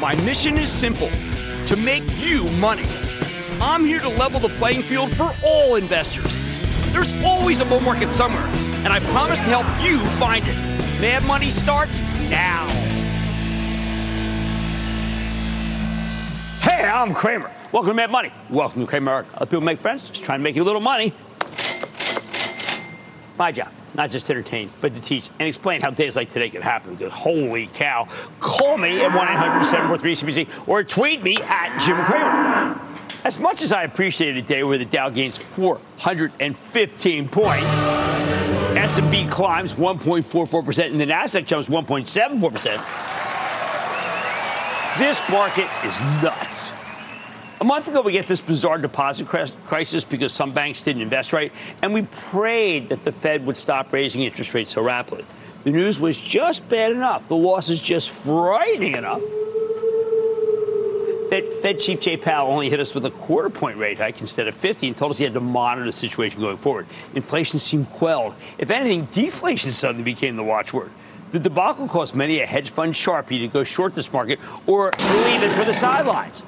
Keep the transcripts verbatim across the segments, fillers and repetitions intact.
My mission is simple, to make you money. I'm here to level the playing field for all investors. There's always a bull market somewhere, and I promise to help you find it. Mad Money starts now. Hey, I'm Cramer. Welcome to Mad Money. Welcome to Cramer. Other people make friends, just trying to make you a little money. My job. Not just to entertain, but to teach and explain how days like today can happen. Because holy cow. Call me at one eight hundred seven four three C B C or tweet me at Jim Cramer. As much as I appreciate a day where the Dow gains four hundred fifteen points, S and P climbs one point four four percent and the Nasdaq jumps one point seven four percent, this market is nuts. A month ago, we get this bizarre deposit crisis because some banks didn't invest right, and we prayed that the Fed would stop raising interest rates so rapidly. The news was just bad enough, the loss is just frightening enough, that Fed Chief Jay Powell only hit us with a quarter-point rate hike instead of fifty and told us he had to monitor the situation going forward. Inflation seemed quelled. If anything, deflation suddenly became the watchword. The debacle caused many a hedge fund sharpie to go short this market or leave it for the sidelines.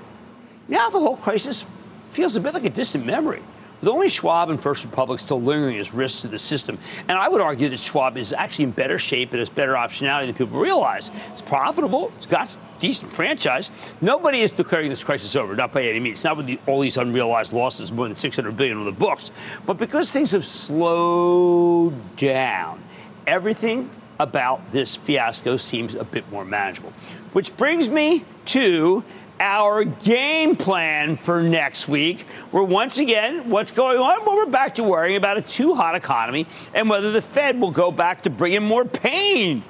Now the whole crisis feels a bit like a distant memory, with only Schwab and First Republic still lingering as risks to the system. And I would argue that Schwab is actually in better shape and has better optionality than people realize. It's profitable. It's got a decent franchise. Nobody is declaring this crisis over, not by any means, not with the, all these unrealized losses, more than six hundred billion dollars on the books. But because things have slowed down, everything about this fiasco seems a bit more manageable. Which brings me to our game plan for next week, where once again, what's going on? Well, we're back to worrying about a too hot economy and whether the Fed will go back to bringing more pain.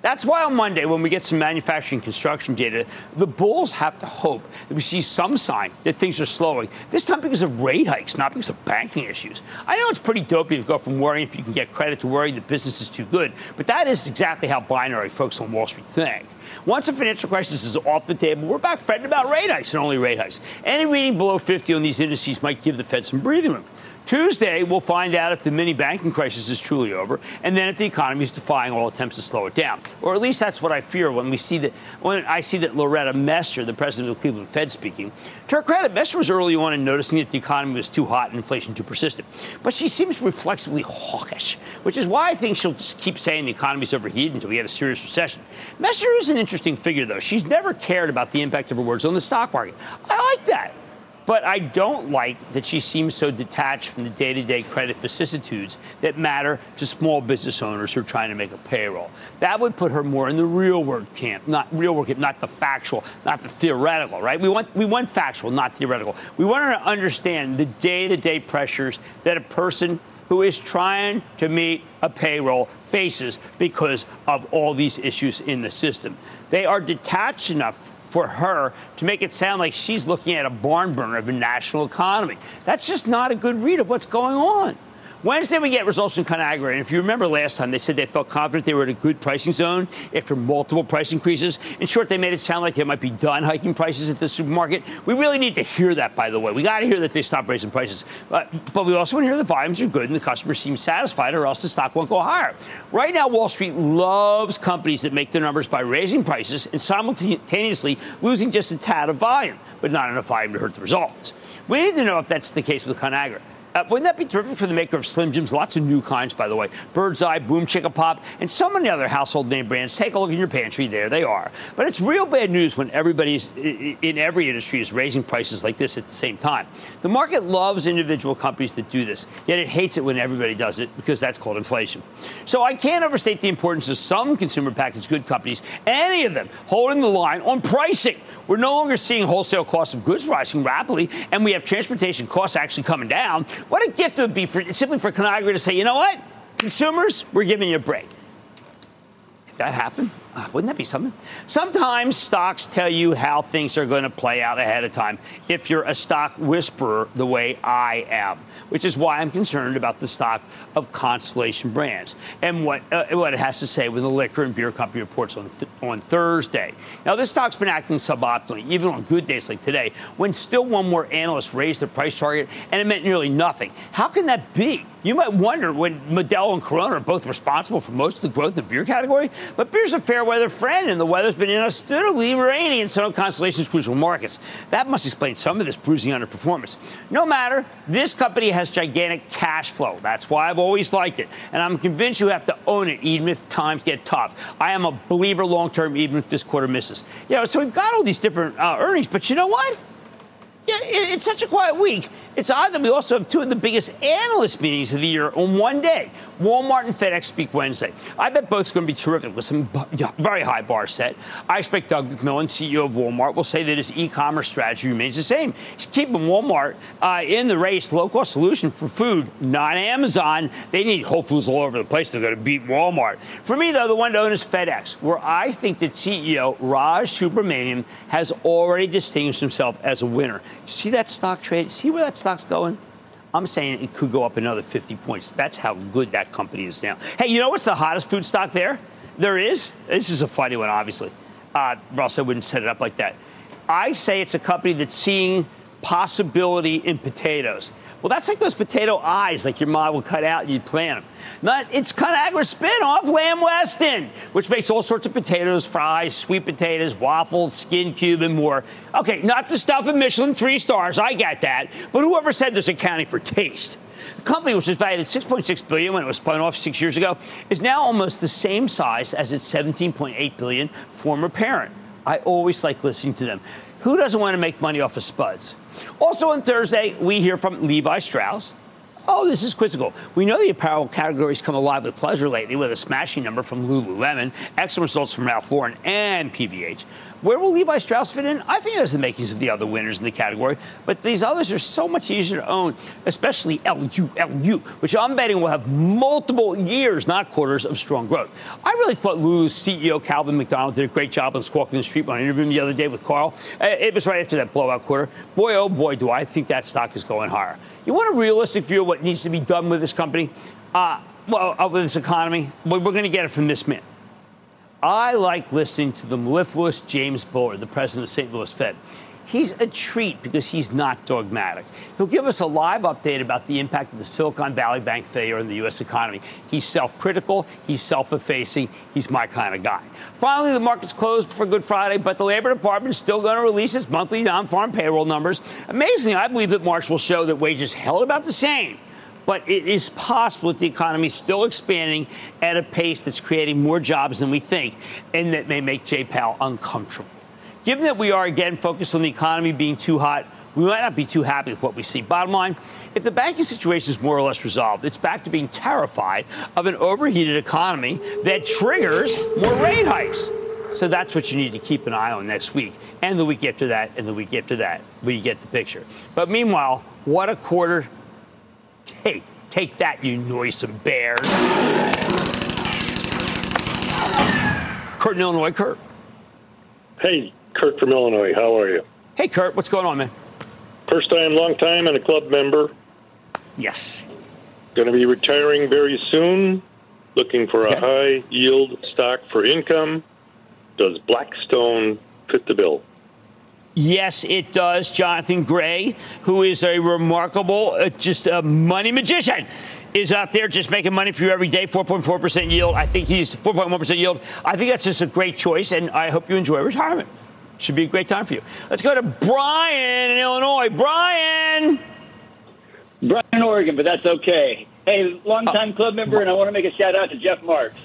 That's why on Monday, when we get some manufacturing construction data, the bulls have to hope that we see some sign that things are slowing. This time because of rate hikes, not because of banking issues. I know it's pretty dopey to go from worrying if you can get credit to worrying that business is too good, but that is exactly how binary folks on Wall Street think. Once a financial crisis is off the table, we're back fretting about rate hikes and only rate hikes. Any reading below fifty on these indices might give the Fed some breathing room. Tuesday, we'll find out if the mini banking crisis is truly over, and then if the economy is defying all attempts to slow it down. Or at least that's what I fear when we see that. When I see that Loretta Mester, the president of the Cleveland Fed, speaking. To her credit, Mester was early on in noticing that the economy was too hot and inflation too persistent. But she seems reflexively hawkish, which is why I think she'll just keep saying the economy's overheated until we get a serious recession. Mester is an interesting figure, though. She's never cared about the impact of her words on the stock market. I like that. But I don't like that she seems so detached from the day-to-day credit vicissitudes that matter to small business owners who are trying to make a payroll. That would put her more in the real world camp, not real world camp, not the factual, not the theoretical, right? We want we want factual, not theoretical. We want her to understand the day-to-day pressures that a person who is trying to meet a payroll faces because of all these issues in the system. They are detached enough for her to make it sound like she's looking at a barn burner of a national economy. That's just not a good read of what's going on. Wednesday, we get results from ConAgra. And if you remember last time, they said they felt confident they were in a good pricing zone after multiple price increases. In short, they made it sound like they might be done hiking prices at the supermarket. We really need to hear that, by the way. We got to hear that they stopped raising prices. Uh, but we also want to hear the volumes are good and the customers seem satisfied, or else the stock won't go higher. Right now, Wall Street loves companies that make their numbers by raising prices and simultaneously losing just a tad of volume, but not enough volume to hurt the results. We need to know if that's the case with ConAgra. Uh, wouldn't that be terrific for the maker of Slim Jims? Lots of new kinds, by the way. Bird's Eye, Boom Chicka Pop, and so many other household name brands. Take a look in your pantry. There they are. But it's real bad news when everybody's in every industry is raising prices like this at the same time. The market loves individual companies that do this, yet it hates it when everybody does it because that's called inflation. So I can't overstate the importance of some consumer packaged good companies, any of them, holding the line on pricing. We're no longer seeing wholesale costs of goods rising rapidly, and we have transportation costs actually coming down. What a gift it would be for, simply for ConAgra to say, you know what, consumers, we're giving you a break. Did that happen? Uh, wouldn't that be something? Sometimes stocks tell you how things are going to play out ahead of time if you're a stock whisperer the way I am, which is why I'm concerned about the stock of Constellation Brands and what uh, what it has to say when the liquor and beer company reports on, th- on Thursday. Now, this stock's been acting suboptimally, even on good days like today, when still one more analyst raised their price target and it meant nearly nothing. How can that be? You might wonder when Modelo and Corona are both responsible for most of the growth in the beer category, but beer's a fair weather friend, and the weather's been inhospitably rainy in some of Constellation's crucial markets. That must explain some of this bruising underperformance. No matter, this company has gigantic cash flow. That's why I've always liked it, and I'm convinced you have to own it even if times get tough. I am a believer long-term even if this quarter misses. You know, so we've got all these different uh, earnings, but you know what? Yeah, it, it's such a quiet week. It's odd that we also have two of the biggest analyst meetings of the year on one day. Walmart and FedEx speak Wednesday. I bet both are going to be terrific with some very high bar set. I expect Doug McMillon, C E O of Walmart, will say that his e-commerce strategy remains the same. He's keeping Walmart uh, in the race, low-cost solution for food, not Amazon. They need Whole Foods all over the place. They're going to beat Walmart. For me, though, the one to own is FedEx, where I think that C E O Raj Subramaniam has already distinguished himself as a winner. See that stock trade? See where that stock's going? I'm saying it could go up another fifty points. That's how good that company is now. Hey, you know what's the hottest food stock there? There is. This is a funny one, obviously. Uh, Ross, I wouldn't set it up like that. I say it's a company that's seeing possibility in potatoes. Well, that's like those potato eyes, like your mom would cut out and you'd plant them. Not, it's ConAgra spin-off Lamb Weston, which makes all sorts of potatoes, fries, sweet potatoes, waffles, skin cube, and more. Okay, not the stuff of Michelin three stars. I got that. But whoever said there's accounting for taste? The company, which was valued at six point six billion dollars when it was spun off six years ago, is now almost the same size as its seventeen point eight billion dollars former parent. I always like listening to them. Who doesn't want to make money off of spuds? Also on Thursday, we hear from Levi Strauss. Oh, this is quizzical. We know the apparel category's come alive with pleasure lately with a smashing number from Lululemon, excellent results from Ralph Lauren, and P V H. Where will Levi Strauss fit in? I think it has the makings of the other winners in the category, but these others are so much easier to own, especially L U L U, which I'm betting will have multiple years, not quarters, of strong growth. I really thought Lulu's C E O, Calvin McDonald, did a great job on Squawking the Street when I interviewed him the other day with Carl. It was right after that blowout quarter. Boy, oh boy, do I think that stock is going higher. You want a realistic view of what needs to be done with this company, uh, well, with this economy? Well, we're going to get it from this man. I like listening to the mellifluous James Bullard, the president of Saint Louis Fed. He's a treat because he's not dogmatic. He'll give us a live update about the impact of the Silicon Valley Bank failure on the U S economy. He's self-critical. He's self-effacing. He's my kind of guy. Finally, the market's closed for Good Friday, but the Labor Department's still going to release its monthly non-farm payroll numbers. Amazingly, I believe that March will show that wages held about the same. But it is possible that the economy is still expanding at a pace that's creating more jobs than we think, and that may make Jay Powell uncomfortable. Given that we are, again, focused on the economy being too hot, we might not be too happy with what we see. Bottom line, if the banking situation is more or less resolved, it's back to being terrified of an overheated economy that triggers more rate hikes. So that's what you need to keep an eye on next week, and the week after that, and the week after that. We get the picture. But meanwhile, what a quarter. Hey, take that, you noisome bears. Kurt in Illinois. Kurt. Hey, Kurt from Illinois. How are you? Hey, Kurt. What's going on, man? First time, long time, and a club member. Yes. Going to be retiring very soon. Looking for okay. a high-yield stock for income. Does Blackstone fit the bill? Yes, it does. Jonathan Gray, who is a remarkable, uh, just a money magician, is out there just making money for you every day. four point four percent yield. I think he's four point one percent yield. I think that's just a great choice, and I hope you enjoy retirement. Should be a great time for you. Let's go to Brian in Illinois. Brian. Brian in Oregon, but that's okay. Hey, longtime uh, club member, and I want to make a shout out to Jeff Marks.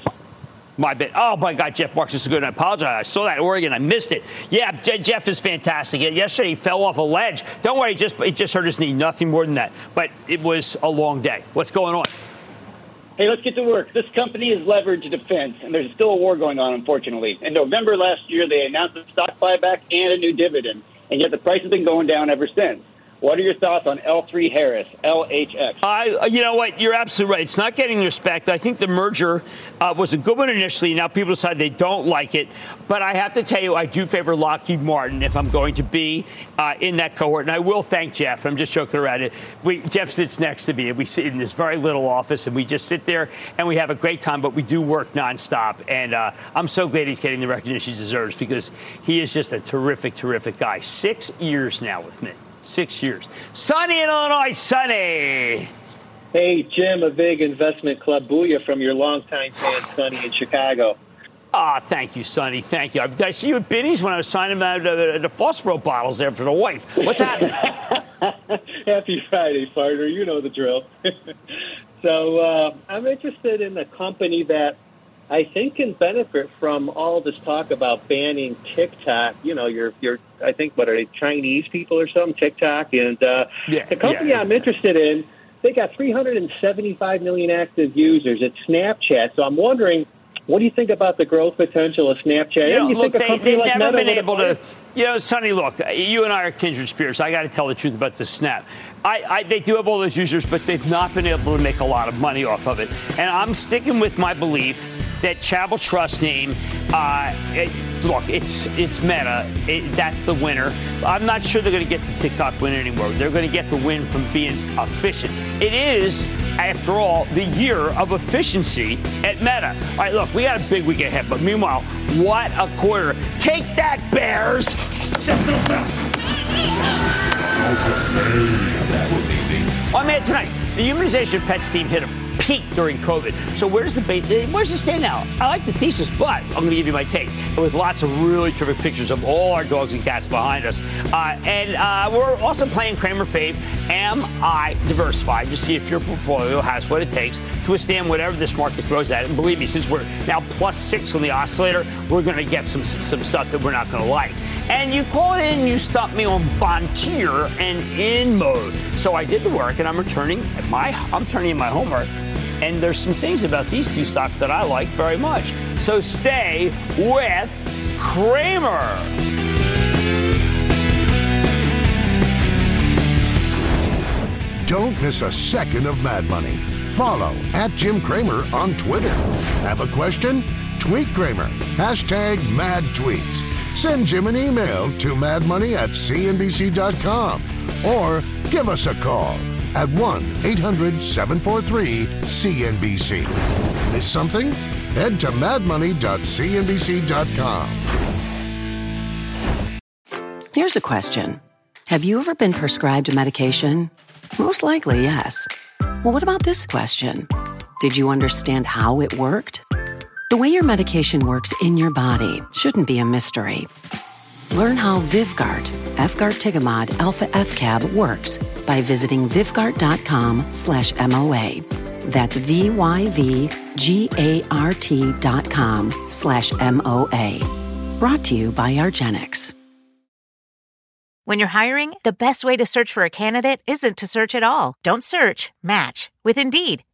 My bad. Oh, my God, Jeff Marks is so good. I apologize. I saw that in Oregon. I missed it. Yeah, J- Jeff is fantastic. Yesterday, he fell off a ledge. Don't worry, he just, he just hurt his knee, nothing more than that. But it was a long day. What's going on? Hey, let's get to work. This company is levered to defense, and there's still a war going on, unfortunately. In November last year, they announced a stock buyback and a new dividend, and yet the price has been going down ever since. What are your thoughts on L three Harris, L H X? Uh, you know what? You're absolutely right. It's not getting respect. I think the merger uh, was a good one initially. Now people decide they don't like it. But I have to tell you, I do favor Lockheed Martin if I'm going to be uh, in that cohort. And I will thank Jeff. I'm just joking around. It. We, Jeff sits next to me, and we sit in this very little office, and we just sit there, and we have a great time. But we do work nonstop. And uh, I'm so glad he's getting the recognition he deserves because he is just a terrific, terrific guy. Six years now with me. Six years. Sunny in Illinois. Sunny. Hey, Jim, a big investment club booyah from your longtime fan, Sunny, in Chicago. Ah, oh, thank you, Sunny. Thank you. I, I see you at Binnie's when I was signing out uh, the Phosphoro bottles there for the wife. What's happening? Happy Friday, partner. You know the drill. so uh, I'm interested in a company that I think can benefit from all this talk about banning TikTok. You know, your your I think what are they Chinese people or something? TikTok and uh, yeah, the company yeah. I'm interested in, they got three hundred seventy-five million active users. It's Snapchat, so I'm wondering. What do you think about the growth potential of Snapchat? You know, you look, they, they've like never Meta been able to, you know, Sonny, look, you and I are kindred spirits. I got to tell the truth about the Snap. I, I, they do have all those users, but they've not been able to make a lot of money off of it. And I'm sticking with my belief that Chappell Trust name, uh, it, look, it's it's Meta. It, that's the winner. I'm not sure they're going to get the TikTok win anymore. They're going to get the win from being efficient. It is, after all, the year of efficiency at Meta. All right, look, we got a big week ahead, but meanwhile, what a quarter. Take that, Bears! Sell, sell, sell. That was easy. On Mad Tonight, the humanization of pets theme hit a peak during COVID. So where's the bait? Where's the standout? I like the thesis, but I'm going to give you my take. And with lots of really terrific pictures of all our dogs and cats behind us. Uh, and uh, we're also playing Cramer Fave, Am I Diversified? To see if your portfolio has what it takes to withstand whatever this market throws at it. And believe me, since we're now plus six on the oscillator, we're going to get some some stuff that we're not going to like. And you call it in, you stop me on volunteer and in mode. So I did the work, and I'm returning at my I'm turning in my homework. And there's some things about these two stocks that I like very much. So stay with Cramer. Don't miss a second of Mad Money. Follow at Jim Cramer on Twitter. Have a question? Tweet Cramer. Hashtag Mad Tweets. Send Jim an email to madmoney at C N B C dot com or give us a call at one eight hundred seven four three C N B C. Miss something? Head to mad money dot C N B C dot com. Here's a question. Have you ever been prescribed a medication? Most likely, yes. Well, what about this question? Did you understand how it worked? The way your medication works in your body shouldn't be a mystery. Learn how Vyvgart, Efgartigimod Alpha F C A B works by visiting Vyvgart dot com slash M O A. That's V Y V G A R T dot com slash M O A. Brought to you by Argenx. When you're hiring, the best way to search for a candidate isn't to search at all. Don't search, match with Indeed.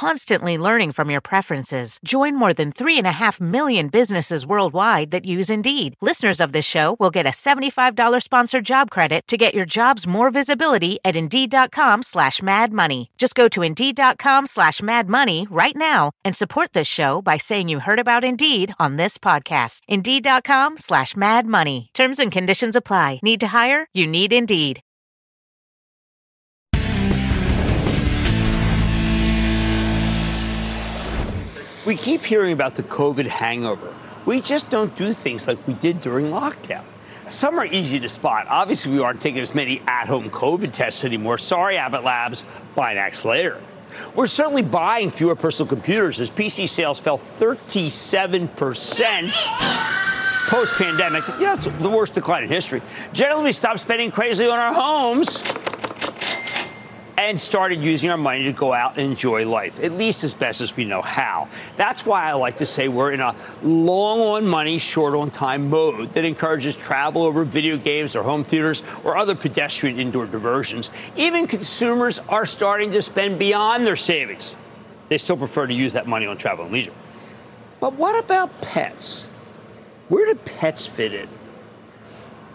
constantly learning from your preferences. Join more than three point five million businesses worldwide that use Indeed. Listeners of this show will get a seventy-five dollars sponsored job credit to get your jobs more visibility at Indeed.com slash Mad Money. Just go to Indeed.com slash Mad Money right now and support this show by saying you heard about Indeed on this podcast. Indeed.com slash Mad Money. Terms and conditions apply. Need to hire? You need Indeed. We keep hearing about the COVID hangover. We just don't do things like we did during lockdown. Some are easy to spot. Obviously, we aren't taking as many at-home COVID tests anymore. Sorry, Abbott Labs. Buy an axe later. We're certainly buying fewer personal computers as P C sales fell thirty-seven percent post-pandemic. Yeah, it's the worst decline in history. Generally, we stopped spending crazily on our homes and started using our money to go out and enjoy life, at least as best as we know how. That's why I like to say we're in a long-on-money, short-on-time mode that encourages travel over video games or home theaters or other pedestrian indoor diversions. Even consumers are starting to spend beyond their savings. They still prefer to use that money on travel and leisure. But what about pets? Where do pets fit in?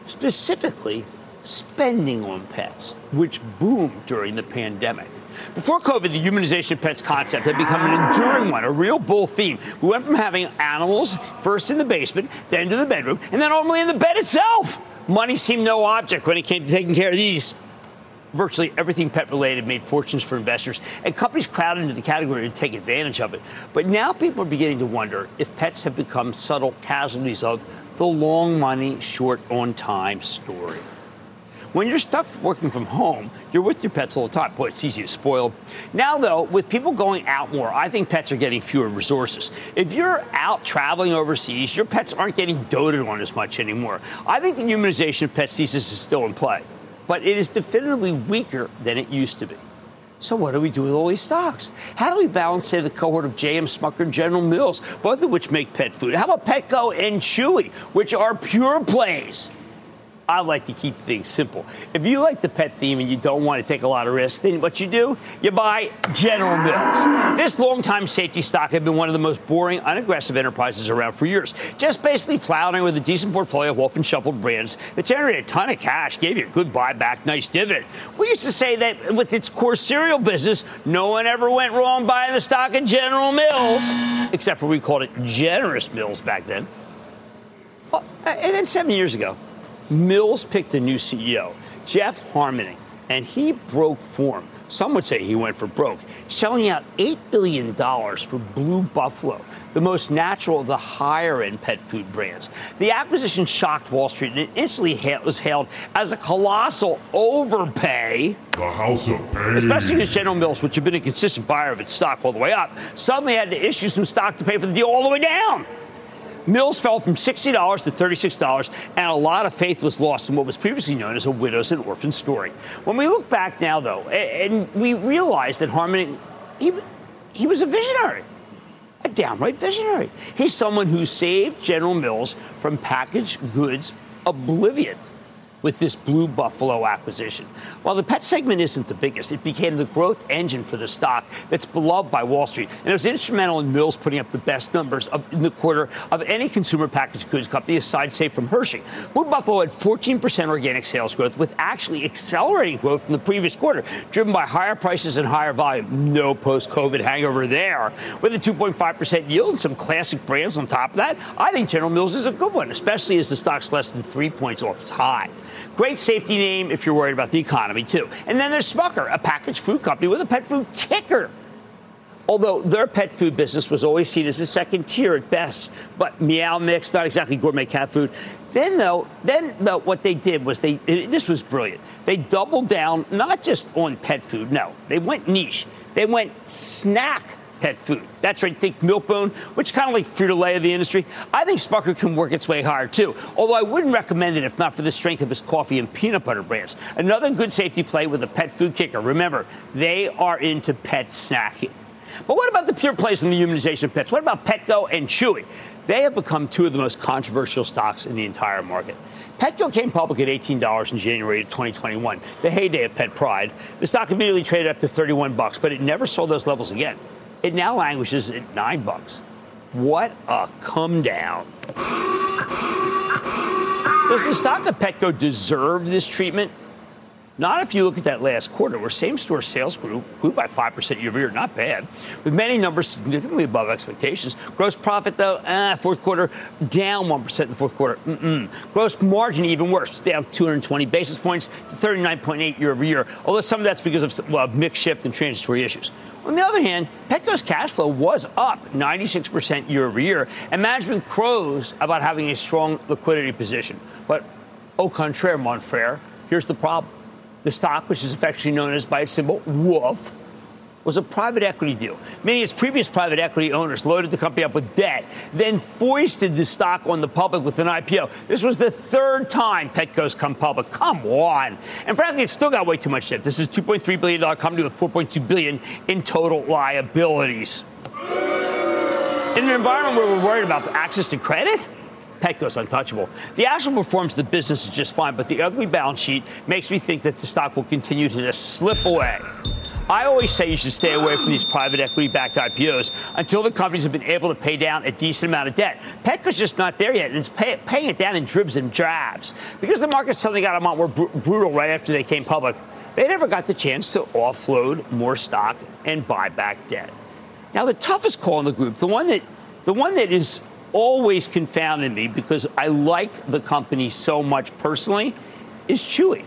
Specifically, spending on pets, which boomed during the pandemic. Before COVID, the humanization of pets concept had become an enduring one, a real bull theme. We went from having animals first in the basement, then to the bedroom, and then ultimately in the bed itself. Money seemed no object when it came to taking care of these. Virtually everything pet-related made fortunes for investors, and companies crowded into the category to take advantage of it. But now people are beginning to wonder if pets have become subtle casualties of the long money, short on time story. When you're stuck working from home, you're with your pets all the time. Boy, it's easy to spoil. Now, though, with people going out more, I think pets are getting fewer resources. If you're out traveling overseas, your pets aren't getting doted on as much anymore. I think the humanization of pets thesis is still in play, but it is definitively weaker than it used to be. So what do we do with all these stocks? How do we balance, say, the cohort of J M. Smucker and General Mills, both of which make pet food? How about Petco and Chewy, which are pure plays? I like to keep things simple. If you like the pet theme and you don't want to take a lot of risks, then what you do, you buy General Mills. This longtime safety stock had been one of the most boring, unaggressive enterprises around for years, just basically floundering with a decent portfolio of often shuffled brands that generated a ton of cash, gave you a good buyback, nice dividend. We used to say that with its core cereal business, no one ever went wrong buying the stock at General Mills, except for we called it Generous Mills back then. Well, and then seven years ago, Mills picked a new C E O, Jeff Harmening, and he broke form. Some would say he went for broke, shelling out eight billion dollars for Blue Buffalo, the most natural of the higher-end pet food brands. The acquisition shocked Wall Street, and it instantly was hailed as a colossal overpay. The house of pain. Especially because General Mills, which had been a consistent buyer of its stock all the way up, suddenly had to issue some stock to pay for the deal all the way down. Mills fell from sixty dollars to thirty-six dollars, and a lot of faith was lost in what was previously known as a widow's and orphan story. When we look back now, though, and we realize that Harmony, he, he was a visionary, a downright visionary. He's someone who saved General Mills from packaged goods oblivion with this Blue Buffalo acquisition. While the pet segment isn't the biggest, it became the growth engine for the stock that's beloved by Wall Street. And it was instrumental in Mills putting up the best numbers of, in the quarter of any consumer packaged goods company aside, say, from Hershey. Blue Buffalo had fourteen percent organic sales growth with actually accelerating growth from the previous quarter, driven by higher prices and higher volume. No post-COVID hangover there. With a two point five percent yield and some classic brands on top of that, I think General Mills is a good one, especially as the stock's less than three points off its high. Great safety name if you're worried about the economy, too. And then there's Smucker, a packaged food company with a pet food kicker. Although their pet food business was always seen as the second tier at best, but Meow Mix, not exactly gourmet cat food. Then, though, then though, what they did was they, this was brilliant. They doubled down not just on pet food, no. They went niche. They went snack pet food. That's right, think Milk-Bone, which is kind of like Frito-Lay of the industry. I think Smucker can work its way higher, too, although I wouldn't recommend it if not for the strength of its coffee and peanut butter brands. Another good safety play with a pet food kicker. Remember, they are into pet snacking. But what about the pure plays in the humanization of pets? What about Petco and Chewy? They have become two of the most controversial stocks in the entire market. Petco came public at eighteen dollars in January of twenty twenty-one, the heyday of pet pride. The stock immediately traded up to thirty-one bucks, but it never saw those levels again. It now languishes at nine bucks. What a come down. Does the stock of Petco deserve this treatment? Not if you look at that last quarter, where same-store sales grew, grew by five percent year-over-year. Not bad. With many numbers significantly above expectations. Gross profit, though, ah, fourth quarter, down one percent in the fourth quarter. Mm-mm. Gross margin, even worse, down two hundred twenty basis points to thirty-nine point eight year-over-year, although some of that's because of well, mix shift and transitory issues. On the other hand, Petco's cash flow was up ninety-six percent year-over-year, and management crows about having a strong liquidity position. But au contraire, mon frere, here's the problem. The stock, which is affectionately known as by its symbol W O F, was a private equity deal. Many of its previous private equity owners loaded the company up with debt, then foisted the stock on the public with an I P O. This was the third time Petco's come public. Come on. And frankly, it's still got way too much debt. This is a two point three billion dollars company with four point two billion dollars in total liabilities. In an environment where we're worried about access to credit, Petco's untouchable. The actual performance of the business is just fine, but the ugly balance sheet makes me think that the stock will continue to just slip away. I always say you should stay away from these private equity-backed I P Os until the companies have been able to pay down a decent amount of debt. Petco's just not there yet, and it's pay, paying it down in dribs and drabs. Because the markets suddenly got a lot more br- brutal right after they came public, they never got the chance to offload more stock and buy back debt. Now, the toughest call in the group, the one that, the one that is always confounded me because I like the company so much personally, is Chewy.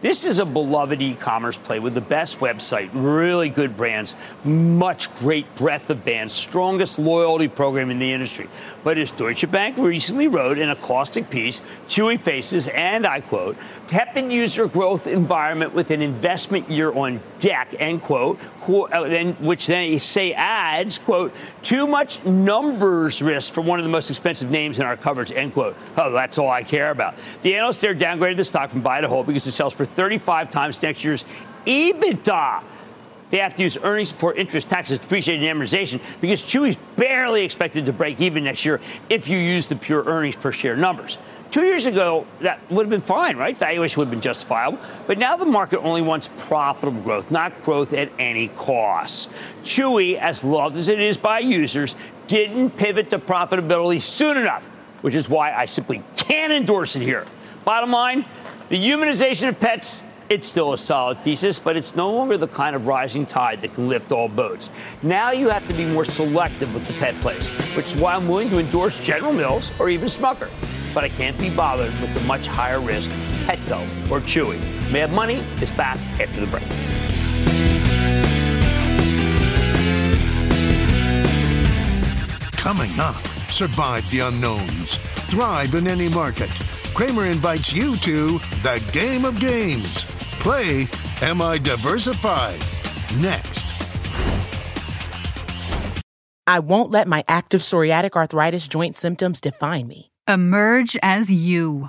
This is a beloved e-commerce play with the best website, really good brands, much great breadth of bands, strongest loyalty program in the industry. But as Deutsche Bank recently wrote in a caustic piece, Chewy faces, and I quote, tepid user growth environment with an investment year on deck, end quote, which then say adds, quote, too much numbers risk for one of the most expensive names in our coverage, end quote. Oh, that's all I care about. The analysts there downgraded the stock from buy to hold because it sells for thirty-five times next year's EBITDA. They have to use earnings before interest, taxes, depreciation, and amortization because Chewy's barely expected to break even next year if you use the pure earnings per share numbers. Two years ago, that would have been fine, right? Valuation would have been justifiable. But now the market only wants profitable growth, not growth at any cost. Chewy, as loved as it is by users, didn't pivot to profitability soon enough, which is why I simply can't endorse it here. Bottom line, the humanization of pets, it's still a solid thesis, but it's no longer the kind of rising tide that can lift all boats. Now you have to be more selective with the pet plays, which is why I'm willing to endorse General Mills or even Smucker. But I can't be bothered with the much higher risk Petco or Chewy. Mad Money is back after the break. Coming up, survive the unknowns, thrive in any market. Cramer invites you to the game of games. Play Am I Diversified? Next. I won't let my active psoriatic arthritis joint symptoms define me. Emerge as you.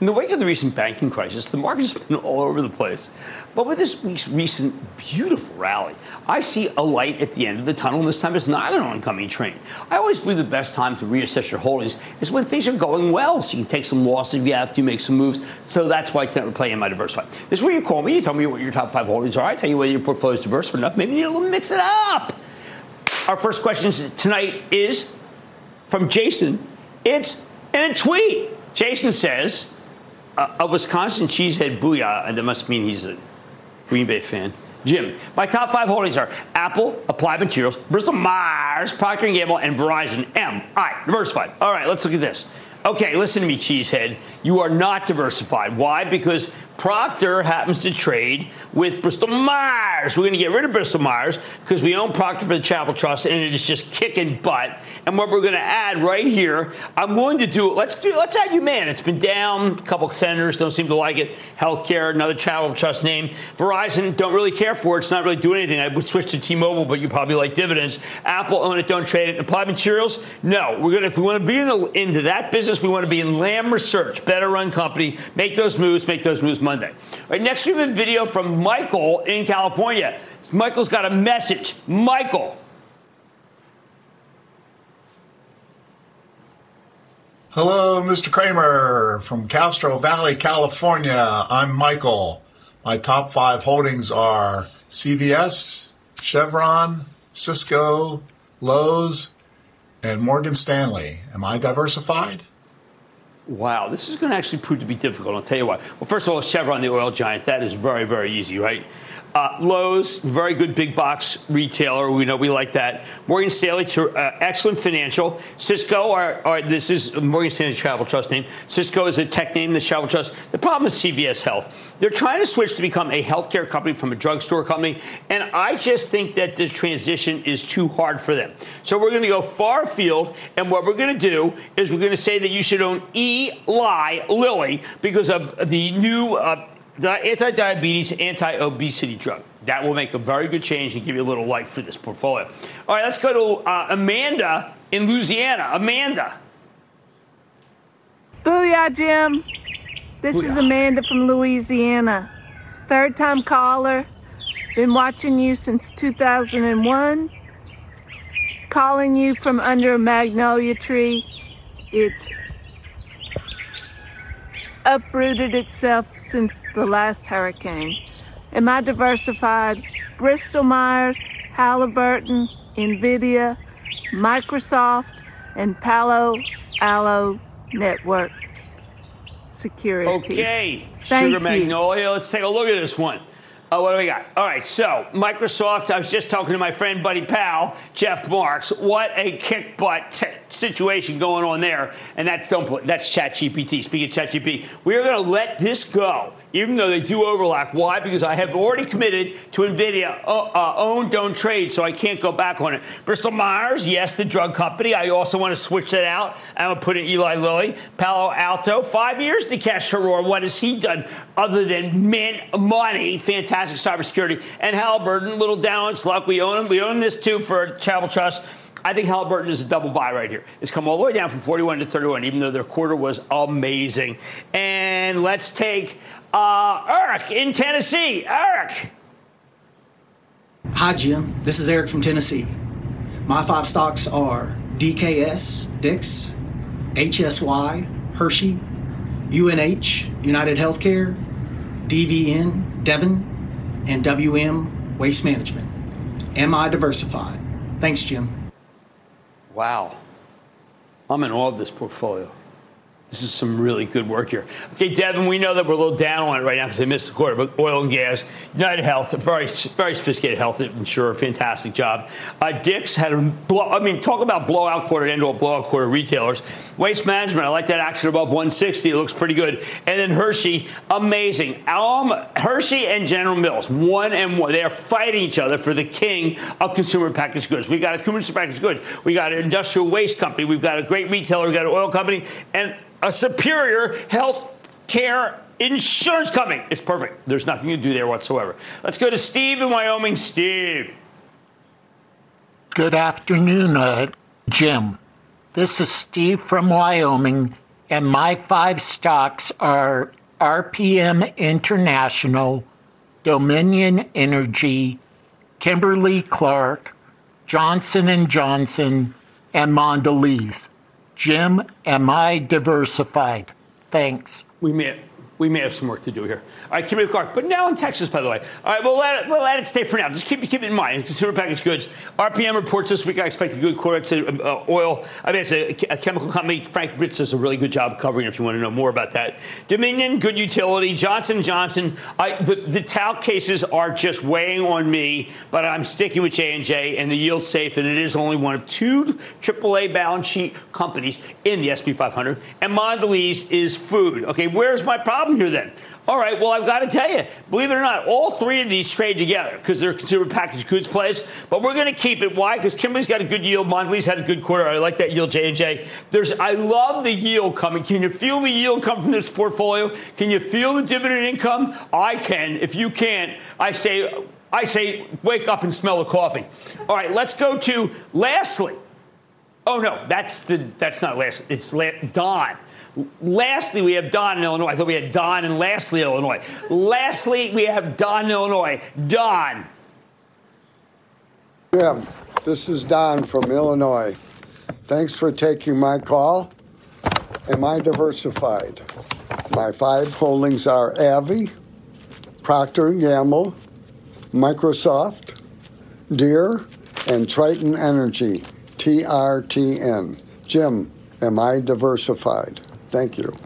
In the wake of the recent banking crisis, the market's been all over the place. But with this week's recent beautiful rally, I see a light at the end of the tunnel, and this time it's not an oncoming train. I always believe the best time to reassess your holdings is when things are going well, so you can take some losses if you have to, make some moves. So that's why tonight we're playing Am I Diversified? This is where you call me, you tell me what your top five holdings are, I tell you whether your portfolio is diversified enough, maybe you need a little mix it up. Our first question tonight is from Jason. It's in a tweet. Jason says, Uh, a Wisconsin cheesehead booyah, and that must mean he's a Green Bay fan. Jim, my top five holdings are Apple, Applied Materials, Bristol Myers, Procter and Gamble, and Verizon. M I Diversified. All right, let's look at this. Okay, listen to me, cheesehead. You are not diversified. Why? Because Procter happens to trade with Bristol Myers. We're going to get rid of Bristol Myers because we own Procter for the Chapel Trust, and it is just kicking butt. And what we're going to add right here, I'm willing to do it. Let's do. Let's add Humana. It's been down. A couple of senators don't seem to like it. Healthcare, another Chapel Trust name. Verizon, don't really care for it. It's not really doing anything. I would switch to T-Mobile, but you probably like dividends. Apple, own it, don't trade it. Applied Materials, no. We're going to, if we want to be in the, into that business, we want to be in Lam Research, better run company. Make those moves. Make those moves. Monday. All right, next we have a video from Michael in California. Michael's got a message. Michael. Hello, Mister Cramer from Castro Valley, California. I'm Michael. My top five holdings are C V S, Chevron, Cisco, Lowe's, and Morgan Stanley. Am I diversified? Wow, this is going to actually prove to be difficult. I'll tell you why. Well, first of all, Chevron, the oil giant, that is very, very easy, right? Uh, Lowe's, very good big box retailer. We know we like that. Morgan Stanley, uh, excellent financial. Cisco, our, our, this is Morgan Stanley Travel Trust name. Cisco is a tech name, the Travel Trust. The problem is C V S Health. They're trying to switch to become a healthcare company from a drugstore company, and I just think that the transition is too hard for them. So we're going to go far afield, and what we're going to do is we're going to say that you should own Eli Lilly because of the new uh, anti-diabetes, anti-obesity drug. That will make a very good change and give you a little life for this portfolio. All right, let's go to uh, Amanda in Louisiana. Amanda. Booyah, Jim. This Booyah. is Amanda from Louisiana. Third time caller. Been watching you since two thousand one. Calling you from under a magnolia tree. It's uprooted itself since the last hurricane. Am I diversified? Bristol Myers, Halliburton, NVIDIA, Microsoft, and Palo Alto Network Security. Okay, Thank Sugar you. Magnolia. Let's take a look at this one. Oh, what do we got? All right, so Microsoft, I was just talking to my friend, buddy, pal, Jeff Marks. What a kick-butt t- situation going on there. And that, don't, that's ChatGPT. Speaking of ChatGPT, we are going to let this go, even though they do overlap. Why? Because I have already committed to NVIDIA, uh, uh, own, don't trade, so I can't go back on it. Bristol Myers, yes, the drug company. I also want to switch that out. I'm going to put in Eli Lilly. Palo Alto, five years to cash Haror. What has he done other than Mad Money? Fantastic. Cybersecurity. And Halliburton, little down on its luck. We own them. We own this, too, for Travel Trust. I think Halliburton is a double buy right here. It's come all the way down from forty-one to thirty-one, even though their quarter was amazing. And let's take uh, Eric in Tennessee. Eric. Hi, Jim. This is Eric from Tennessee. My five stocks are D K S, Dix, H S Y, Hershey, U N H, United Healthcare, D V N, Devon, and W M Waste Management. Am I diversified? Thanks, Jim. Wow. I'm in awe of this portfolio. This is some really good work here. Okay, Devin, we know that we're a little down on it right now because they missed the quarter, but oil and gas, United Health, a very, very sophisticated health insurer, fantastic job. Uh, Dix had a blow, I mean, talk about blowout quarter, end to a blowout quarter retailers. Waste Management, I like that action above one sixty. It looks pretty good. And then Hershey, amazing. Um, Hershey and General Mills, one and one. They are fighting each other for the king of consumer packaged goods. We've got a consumer packaged goods. We've got an industrial waste company. We've got a great retailer. We've got an oil company. And a superior health care insurance company. It's perfect. There's nothing to do there whatsoever. Let's go to Steve in Wyoming. Steve. Good afternoon, uh, Jim. This is Steve from Wyoming, and my five stocks are R P M International, Dominion Energy, Kimberly-Clark, Johnson and Johnson, and Mondelez. Jim, am I diversified? Thanks. We made it. we may have some work to do here. All right, keep it in the car. But now in Texas, by the way. All right, we'll let it, we'll let it stay for now. Just keep, keep it in mind. Consumer packaged goods. R P M reports this week. I expect a good quarter. It's a, uh, oil. I mean, it's a, a chemical company. Frank Britz does a really good job covering it if you want to know more about that. Dominion, good utility. Johnson and Johnson. I, the, the Dow cases are just weighing on me, but I'm sticking with J and J and the yield's safe, and it is only one of two triple A balance sheet companies in the S and P five hundred. And Mondelez is food. Okay, where's my problem here then? All right, well, I've got to tell you, believe it or not, all three of these trade together because they're consumer packaged goods plays, but we're going to keep it. Why? Because Kimberly's got a good yield. Mondelez had a good quarter. I like that yield, J and J. There's, I love the yield coming. Can you feel the yield come from this portfolio? Can you feel the dividend income? I can. If you can't, I say, I say, wake up and smell the coffee. All right, let's go to Lastly. Oh, no, that's the that's not Lastly. It's La- Don. Lastly, we have Don in Illinois. I thought we had Don and Lastly, Illinois. Lastly, we have Don in Illinois. Don. Jim, this is Don from Illinois. Thanks for taking my call. Am I diversified? My five holdings are Avi, Procter and Gamble, Microsoft, Deere, and Triton Energy, T R T N. Jim, am I diversified? Thank you.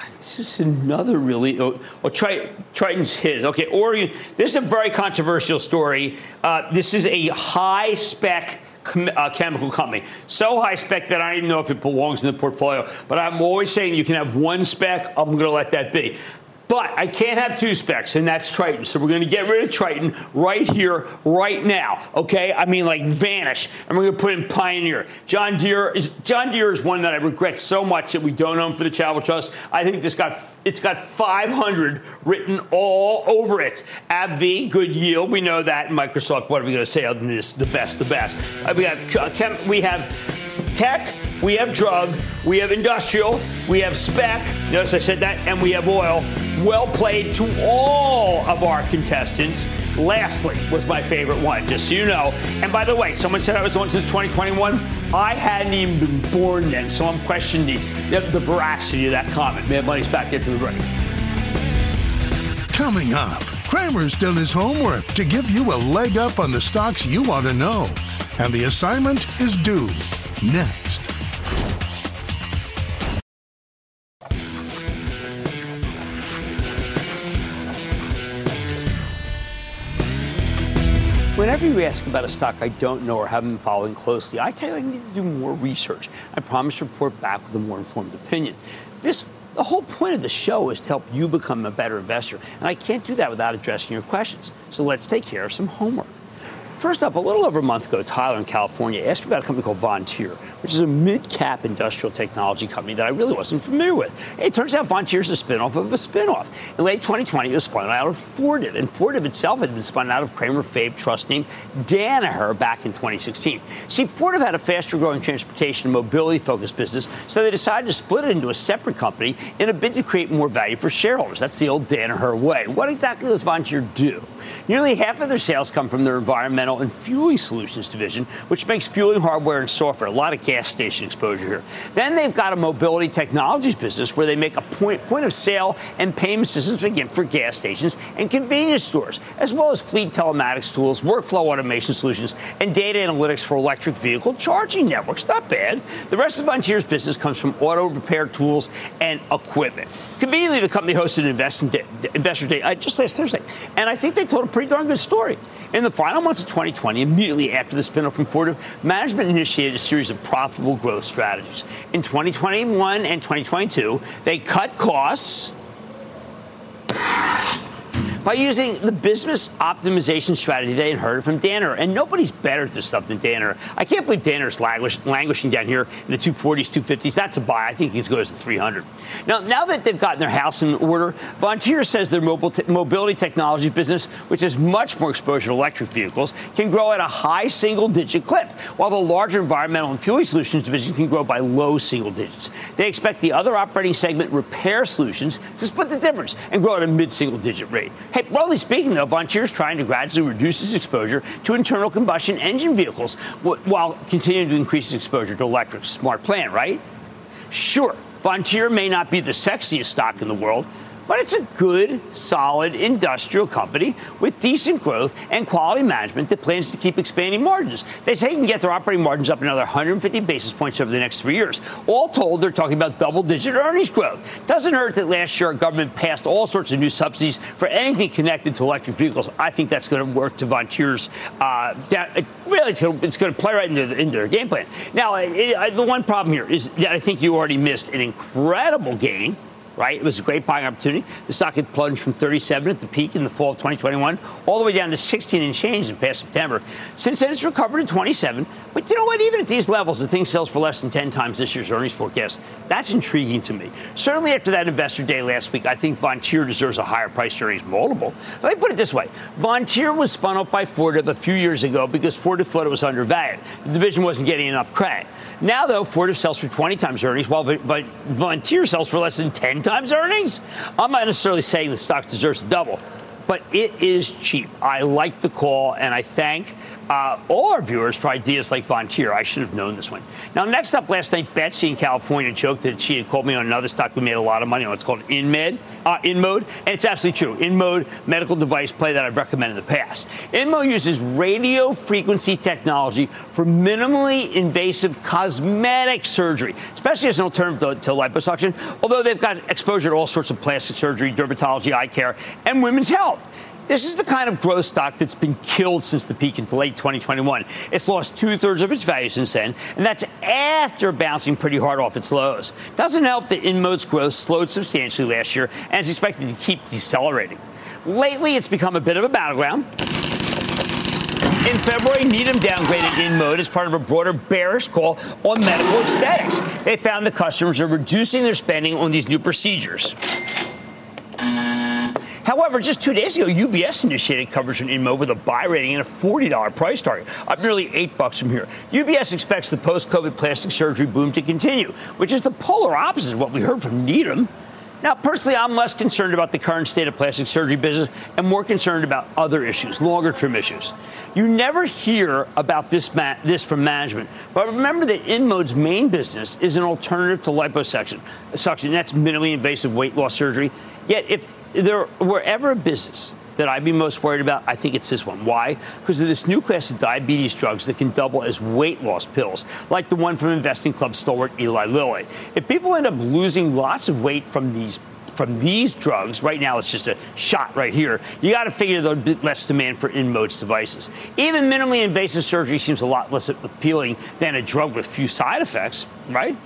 This is another really. Oh, oh Tri, Triton's his. Okay, Oregon. This is a very controversial story. Uh, this is a high spec chem, uh, chemical company. So high spec that I don't even know if it belongs in the portfolio. But I'm always saying you can have one spec. I'm going to let that be. But I can't have two specs, and that's Triton. So we're going to get rid of Triton right here, right now. Okay? I mean, like, vanish. And we're going to put in Pioneer. John Deere is John Deere is one that I regret so much that we don't own for the Travel Trust. I think this got it's got five hundred written all over it. AbbVie, good yield. We know that. Microsoft, what are we going to say other than this? The best, the best. Uh, we have uh, chem, we have tech. We have drug, we have industrial, we have spec, notice I said that, and we have oil. Well played to all of our contestants. Lastly was my favorite one, just so you know. And by the way, someone said I was on since twenty twenty-one. I hadn't even been born then, so I'm questioning the, the veracity of that comment. Mad Money's back into the break. Coming up, Cramer's done his homework to give you a leg up on the stocks you want to know. And the assignment is due next. Whenever you ask about a stock I don't know or haven't been following closely, I tell you I need to do more research. I promise to report back with a more informed opinion. This, the whole point of the show is to help you become a better investor, and I can't do that without addressing your questions. So let's take care of some homework. First up, a little over a month ago, Tyler in California asked me about a company called Vontier, which is a mid-cap industrial technology company that I really wasn't familiar with. It turns out Vontier is a spinoff of a spinoff. In late twenty twenty, it was spun out of Fortive, and Fortive itself had been spun out of Cramer fave trust name Danaher back in twenty sixteen. See, Fortive had a faster-growing transportation and mobility-focused business, so they decided to split it into a separate company in a bid to create more value for shareholders. That's the old Danaher way. What exactly does Vontier do? Nearly half of their sales come from their environmental and fueling solutions division, which makes fueling hardware and software. A lot of gas station exposure here. Then they've got a mobility technologies business where they make a point, point of sale and payment systems again for gas stations and convenience stores, as well as fleet telematics tools, workflow automation solutions, and data analytics for electric vehicle charging networks. Not bad. The rest of Vontier's business comes from auto repair tools and equipment. Conveniently, the company hosted an investor day, investor day uh, just last Thursday, and I think they told a pretty darn good story. In the final months of twenty twenty, immediately after the spin-off from Fortive, management initiated a series of profitable growth strategies. In twenty twenty-one and twenty twenty-two, they cut costs by using the business optimization strategy they inherited from Danaher. And nobody's better at this stuff than Danaher. I can't believe Danaher's languish, languishing down here in the two forties, two fifties. That's a buy. I think he's going to three hundred. Now, now that they've gotten their house in order, Vontier says their mobile te- mobility technology business, which has much more exposure to electric vehicles, can grow at a high single-digit clip, while the larger environmental and fueling solutions division can grow by low single digits. They expect the other operating segment, repair solutions, to split the difference and grow at a mid-single-digit rate. Hey, broadly speaking, though, Vontier is trying to gradually reduce its exposure to internal combustion engine vehicles while continuing to increase its exposure to electric. Smart plan, right? Sure, Vontier may not be the sexiest stock in the world, But it's a good, solid industrial company with decent growth and quality management that plans to keep expanding margins. They say they can get their operating margins up another one hundred fifty basis points over the next three years. All told, they're talking about double-digit earnings growth. Doesn't hurt that last year our government passed all sorts of new subsidies for anything connected to electric vehicles. I think that's going to work to Vontier's. Uh, that, really, it's going, to, it's going to play right into, the, into their game plan. Now, it, I, the one problem here is that I think you already missed an incredible gain. Right? It was a great buying opportunity. The stock had plunged from thirty-seven at the peak in the fall of twenty twenty-one all the way down to sixteen and change in past September. Since then, it's recovered to twenty-seven. But you know what? Even at these levels, the thing sells for less than ten times this year's earnings forecast. That's intriguing to me. Certainly after that investor day last week, I think Vontier deserves a higher price earnings multiple. Let me put it this way. Vontier was spun up by Fortive a few years ago because Fortive thought it was undervalued. The division wasn't getting enough credit. Now, though, Fortive sells for twenty times earnings, while Vontier sells for less than ten times earnings. I'm not necessarily saying the stock deserves a double, but it is cheap. I like the call, and I thank uh, all our viewers for ideas like Vontier. I should have known this one. Now, next up, last night, Betsy in California joked that she had called me on another stock we made a lot of money on. It's called InMed, uh, InMode, and it's absolutely true. InMode, medical device play that I've recommended in the past. InMode uses radio frequency technology for minimally invasive cosmetic surgery, especially as an alternative to, to liposuction, although they've got exposure to all sorts of plastic surgery, dermatology, eye care, and women's health. This is the kind of growth stock that's been killed since the peak into late twenty twenty-one. It's lost two-thirds of its value since then, and that's after bouncing pretty hard off its lows. Doesn't help that InMode's growth slowed substantially last year and is expected to keep decelerating. Lately, it's become a bit of a battleground. In February, Needham downgraded InMode as part of a broader bearish call on medical aesthetics. They found the customers are reducing their spending on these new procedures. However, just two days ago, U B S initiated coverage on InMode with a buy rating and a forty dollars price target, up nearly eight bucks from here. U B S expects the post-COVID plastic surgery boom to continue, which is the polar opposite of what we heard from Needham. Now, personally, I'm less concerned about the current state of plastic surgery business and more concerned about other issues, longer-term issues. You never hear about this ma- this from management, but remember that InMode's main business is an alternative to liposuction. Suction, that's minimally invasive weight loss surgery. Yet, if there were ever a business that I'd be most worried about, I think it's this one. Why? Because of this new class of diabetes drugs that can double as weight loss pills, like the one from investing club stalwart Eli Lilly. If people end up losing lots of weight from these from these drugs, right now it's just a shot right here, you got to figure there'll be less demand for InMode's devices. Even minimally invasive surgery seems a lot less appealing than a drug with few side effects, right?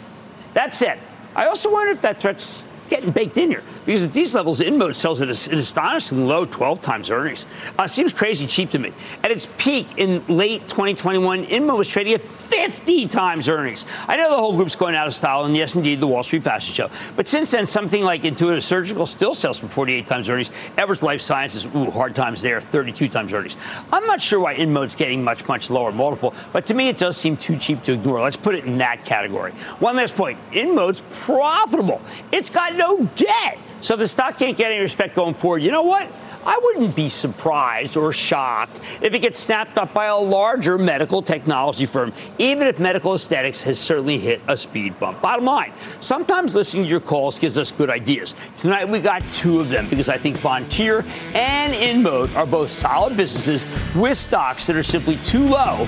That said, I also wonder if that threat's getting baked in here, because at these levels, InMode sells at an astonishingly low twelve times earnings. Uh, seems crazy cheap to me. At its peak in late twenty twenty-one, InMode was trading at fifty times earnings. I know the whole group's going out of style, and yes, indeed, the Wall Street Fashion Show. But since then, something like Intuitive Surgical still sells for forty-eight times earnings. Everest Life Sciences, ooh, hard times there, thirty-two times earnings. I'm not sure why InMode's getting much, much lower multiple, but to me, it does seem too cheap to ignore. Let's put it in that category. One last point. InMode's profitable. It's got no debt. So if the stock can't get any respect going forward, you know what? I wouldn't be surprised or shocked if it gets snapped up by a larger medical technology firm, even if medical aesthetics has certainly hit a speed bump. Bottom line, sometimes listening to your calls gives us good ideas. Tonight we got two of them because I think Vontier and InMode are both solid businesses with stocks that are simply too low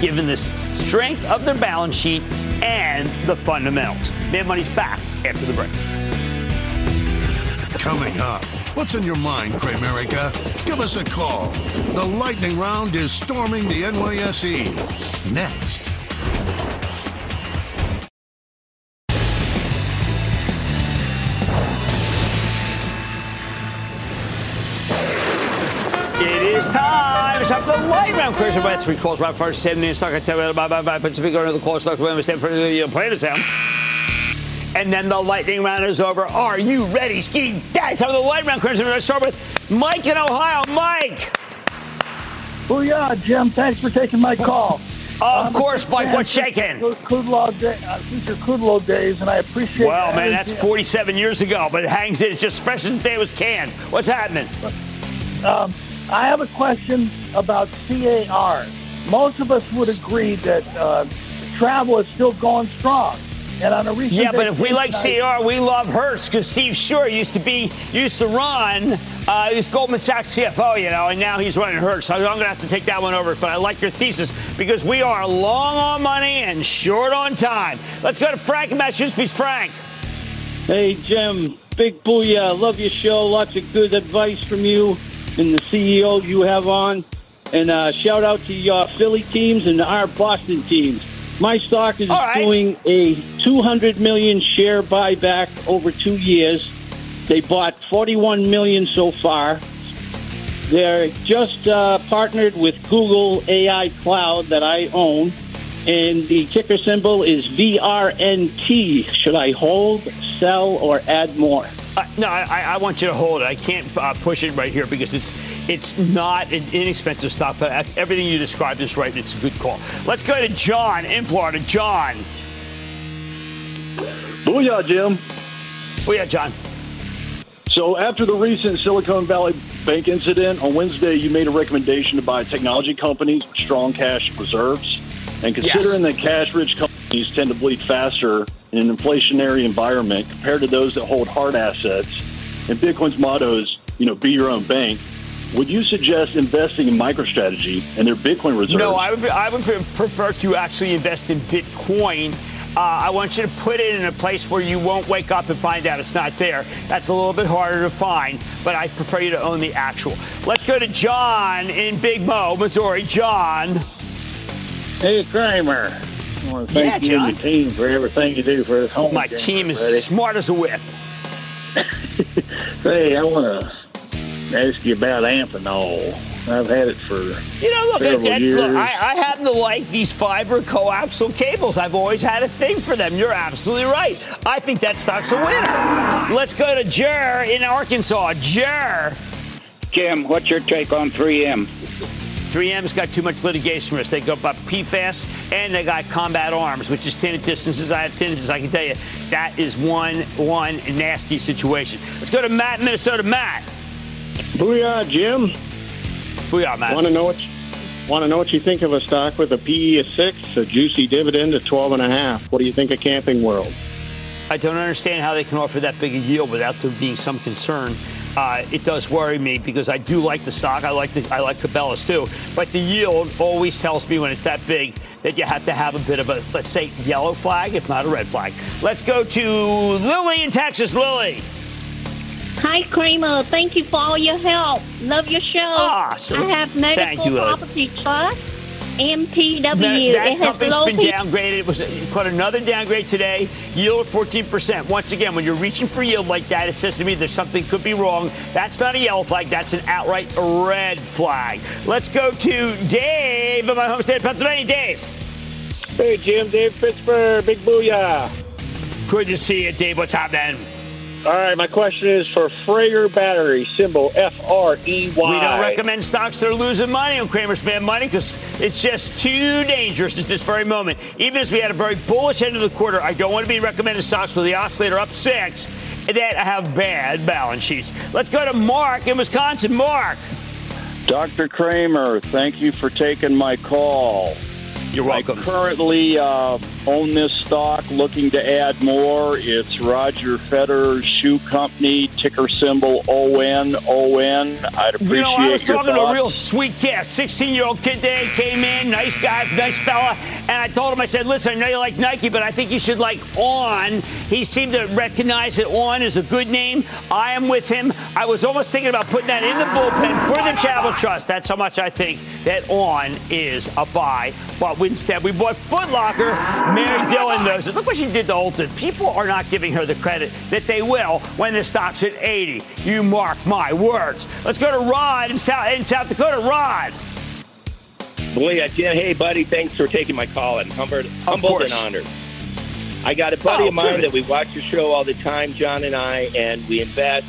given the strength of their balance sheet and the fundamentals. Mad Money's back after the break. Coming up, what's in your mind, Cramerica? Give us a call. The lightning round is storming the N Y S E. Next. It is time. It's time for the lightning round. Question about three calls. Right first, seven minutes. Talk. I tell you, bye bye bye. Put your finger under the call. Talk. Remember, stand for the play the sound. And then the lightning round is over. Are you ready, Ski Dad? Time for the lightning round, Chris. We're going to start with Mike in Ohio. Mike. Booyah, Jim. Thanks for taking my call. Of um, course, Mike. What's shaking? Kudlow day, uh, since your Kudlow days, and I appreciate well, that. Well, man, that's forty-seven years ago, but it hangs in. It's just fresh as the day was canned. What's happening? Um, I have a question about C A R. Most of us would agree that uh, travel is still going strong. And on a recent yeah, but if we like tonight, C R, we love Hertz because Steve Sure used to be used to run. Uh, he's Goldman Sachs C F O, you know, and now he's running Hertz. So I'm going to have to take that one over. But I like your thesis because we are long on money and short on time. Let's go to Frank Massachusetts. Frank. Hey, Jim. Big booyah. Love your show. Lots of good advice from you and the C E O you have on. And uh, shout out to your Philly teams and our Boston teams. My stock is right. doing a two hundred million share buyback over two years. They bought forty-one million so far. They're just uh, partnered with Google A I Cloud that I own. And the ticker symbol is V R N T. Should I hold, sell, or add more? Uh, no, I, I want you to hold it. I can't uh, push it right here because it's it's not an inexpensive stock. But everything you described is right. It's a good call. Let's go to John in Florida. John. Booyah, Jim. Booyah, John. So after the recent Silicon Valley Bank incident, on Wednesday you made a recommendation to buy technology companies with strong cash reserves. And considering yes. that cash-rich companies tend to bleed faster in an inflationary environment compared to those that hold hard assets, and Bitcoin's motto is, you know, be your own bank, would you suggest investing in MicroStrategy and their Bitcoin reserves? No, I would, I would prefer to actually invest in Bitcoin. Uh, I want you to put it in a place where you won't wake up and find out it's not there. That's a little bit harder to find, but I prefer you to own the actual. Let's go to John in Big Mo, Missouri. John. Hey, Cramer. I want to thank yeah, you John. and your team for everything you do for this home. My team is buddy. smart as a whip. Hey, I want to ask you about Amphenol. I've had it for you know, look, several that, years. Look, I, I happen to like these fiber coaxial cables. I've always had a thing for them. You're absolutely right. I think that stock's a winner. Let's go to Jer in Arkansas. Jer. Jim, what's your take on three M? three M's got too much litigation risk. They go up P FAS, and they got combat arms, which is ten distances. I have ten. I can tell you that is one one nasty situation. Let's go to Matt, Minnesota. Matt. Booyah, Jim. Booyah, Matt. Want to know what? Want to know what you think of a stock with a P E of six, a juicy dividend of twelve and a half? What do you think of Camping World? I don't understand how they can offer that big a yield without there being some concern. Uh, it does worry me because I do like the stock. I like the, I like Cabela's too. But the yield always tells me when it's that big that you have to have a bit of a, let's say, yellow flag, if not a red flag. Let's go to Lily in Texas. Lily. Hi, Cramer. Thank you for all your help. Love your show. Awesome. I have Medical you, Property Trust, M P W. That, that company's been people. downgraded. It was quite another downgrade today. Yield at fourteen percent. Once again, when you're reaching for yield like that, it says to me there's something could be wrong. That's not a yellow flag. That's an outright red flag. Let's go to Dave in my home state of Pennsylvania. Dave. Hey, Jim. Dave Pittsburgh. Big booyah. Good to see you, Dave. What's happening? All right, my question is for Freyr Battery, symbol F R E Y. We don't recommend stocks that are losing money on Cramer's Mad Money because it's just too dangerous at this very moment. Even as we had a very bullish end of the quarter, I don't want to be recommending stocks with the oscillator up six that have bad balance sheets. Let's go to Mark in Wisconsin. Mark. Doctor Cramer, thank you for taking my call. You're welcome. I currently uh, own this stock, looking to add more. It's Roger Federer's shoe company, ticker symbol O N O N. I'd appreciate your You know, I was talking thoughts. to a real sweet kid, sixteen-year-old kid today, came in, nice guy, nice fella, and I told him, I said, listen, I know you like Nike, but I think you should like On. He seemed to recognize that On is a good name. I am with him. I was almost thinking about putting that in the bullpen for the Travel Trust. That's how much I think that On is a buy, but instead, we bought Foot Locker. Mary Dillon knows it. Look what she did to Ulta. People are not giving her the credit that they will when the stock's at eighty. You mark my words. Let's go to Rod in South, in South Dakota. Rod. Booyah, Jim. Hey, buddy. Thanks for taking my call. I'm humbled, humbled and honored. I got a buddy oh, of mine that we watch your show all the time, John and I, and we invest.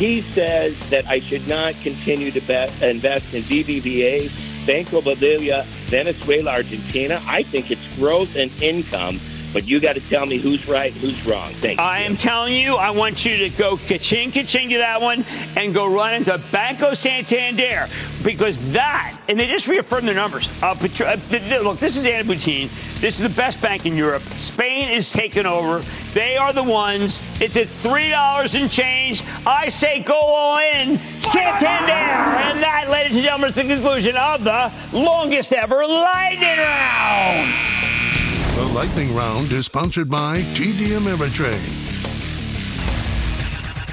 He says that I should not continue to bet, invest in B B V A, Banco Bolivia, Venezuela, Argentina. I think it's growth and income. But you got to tell me who's right, who's wrong. Thank you. I am telling you, I want you to go ka-ching, ka-ching to that one and go run into Banco Santander, because that, and they just reaffirmed their numbers. Uh, look, this is Anna Boutine. This is the best bank in Europe. Spain is taking over. They are the ones. It's at three dollars and change. I say go all in, Santander. And that, ladies and gentlemen, is the conclusion of the longest ever lightning round. The Lightning Round is sponsored by T D Ameritrade.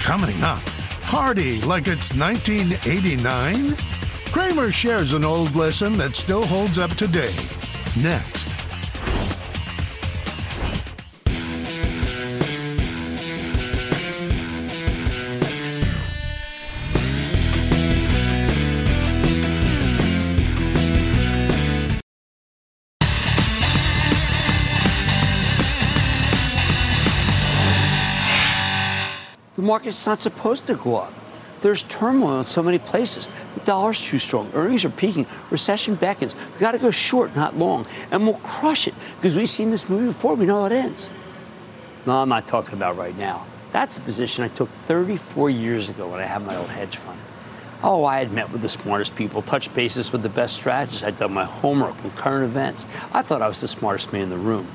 Coming up, party like it's nineteen eighty-nine? Cramer shares an old lesson that still holds up today. Next. The market's not supposed to go up. There's turmoil in so many places. The dollar's too strong. Earnings are peaking. Recession beckons. We've got to go short, not long. And we'll crush it because we've seen this movie before. We know how it ends. No, I'm not talking about right now. That's the position I took thirty-four years ago when I had my old hedge fund. Oh, I had met with the smartest people, touched bases with the best strategists. I'd done my homework on current events. I thought I was the smartest man in the room.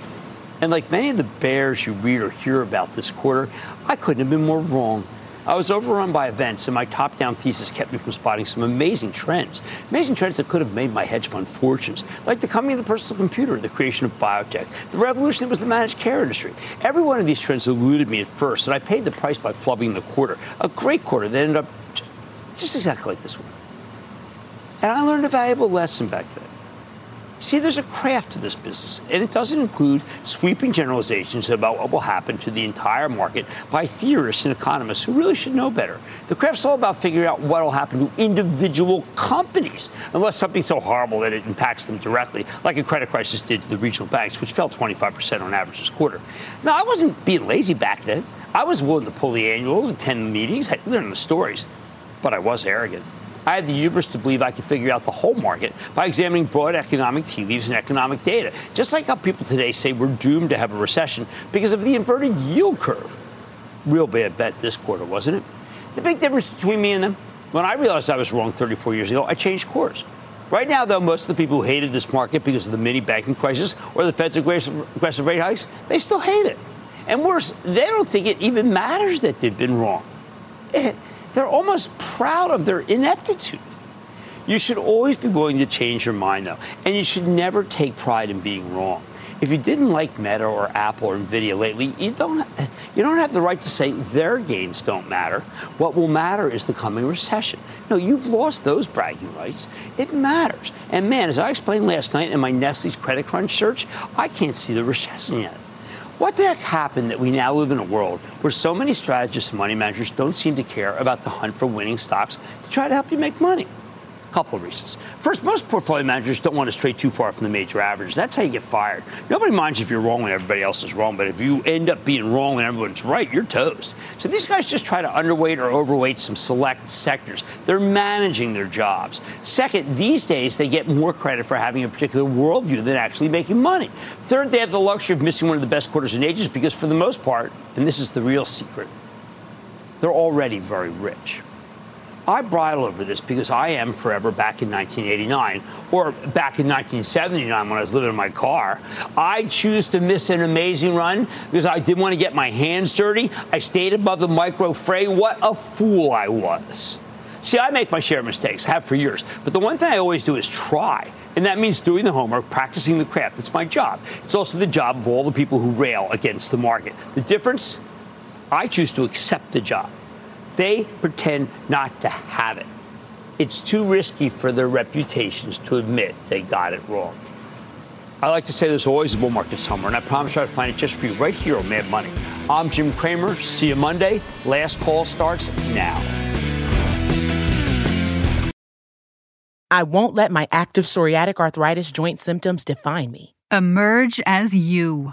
And like many of the bears you read or hear about this quarter, I couldn't have been more wrong. I was overrun by events, and my top-down thesis kept me from spotting some amazing trends, amazing trends that could have made my hedge fund fortunes, like the coming of the personal computer, the creation of biotech, the revolution that was the managed care industry. Every one of these trends eluded me at first, and I paid the price by flubbing the quarter, a great quarter that ended up just, just exactly like this one. And I learned a valuable lesson back then. See, there's a craft to this business, and it doesn't include sweeping generalizations about what will happen to the entire market by theorists and economists who really should know better. The craft's all about figuring out what will happen to individual companies, unless something's so horrible that it impacts them directly, like a credit crisis did to the regional banks, which fell twenty-five percent on average this quarter. Now, I wasn't being lazy back then. I was willing to pull the annuals, attend the meetings, learn the stories, but I was arrogant. I had the hubris to believe I could figure out the whole market by examining broad economic tea leaves and economic data, just like how people today say we're doomed to have a recession because of the inverted yield curve. Real bad bet this quarter, wasn't it? The big difference between me and them, when I realized I was wrong thirty-four years ago, I changed course. Right now, though, most of the people who hated this market because of the mini banking crisis or the Fed's aggressive rate hikes, they still hate it. And worse, they don't think it even matters that they've been wrong. It, They're almost proud of their ineptitude. You should always be willing to change your mind, though, and you should never take pride in being wrong. If you didn't like Meta or Apple or Nvidia lately, you don't, you don't have the right to say their gains don't matter. What will matter is the coming recession. No, you've lost those bragging rights. It matters. And, man, as I explained last night in my Nestle's Credit Crunch search, I can't see the recession yet. What the heck happened that we now live in a world where so many strategists and money managers don't seem to care about the hunt for winning stocks to try to help you make money? A couple of reasons. First, most portfolio managers don't want to stray too far from the major averages. That's how you get fired. Nobody minds if you're wrong when everybody else is wrong, but if you end up being wrong when everyone's right, you're toast. So these guys just try to underweight or overweight some select sectors. They're managing their jobs. Second, these days they get more credit for having a particular worldview than actually making money. Third, they have the luxury of missing one of the best quarters in ages because for the most part, and this is the real secret, they're already very rich. I bridle over this because I am forever back in nineteen eighty-nine or back in nineteen seventy-nine when I was living in my car. I choose to miss an amazing run because I didn't want to get my hands dirty. I stayed above the micro fray. What a fool I was. See, I make my share of mistakes, have for years. But the one thing I always do is try. And that means doing the homework, practicing the craft. It's my job. It's also the job of all the people who rail against the market. The difference? I choose to accept the job. They pretend not to have it. It's too risky for their reputations to admit they got it wrong. I like to say there's always a bull market somewhere, and I promise I'll find it just for you right here on Mad Money. I'm Jim Cramer. See you Monday. Last call starts now. I won't let my active psoriatic arthritis joint symptoms define me. Emerge as you.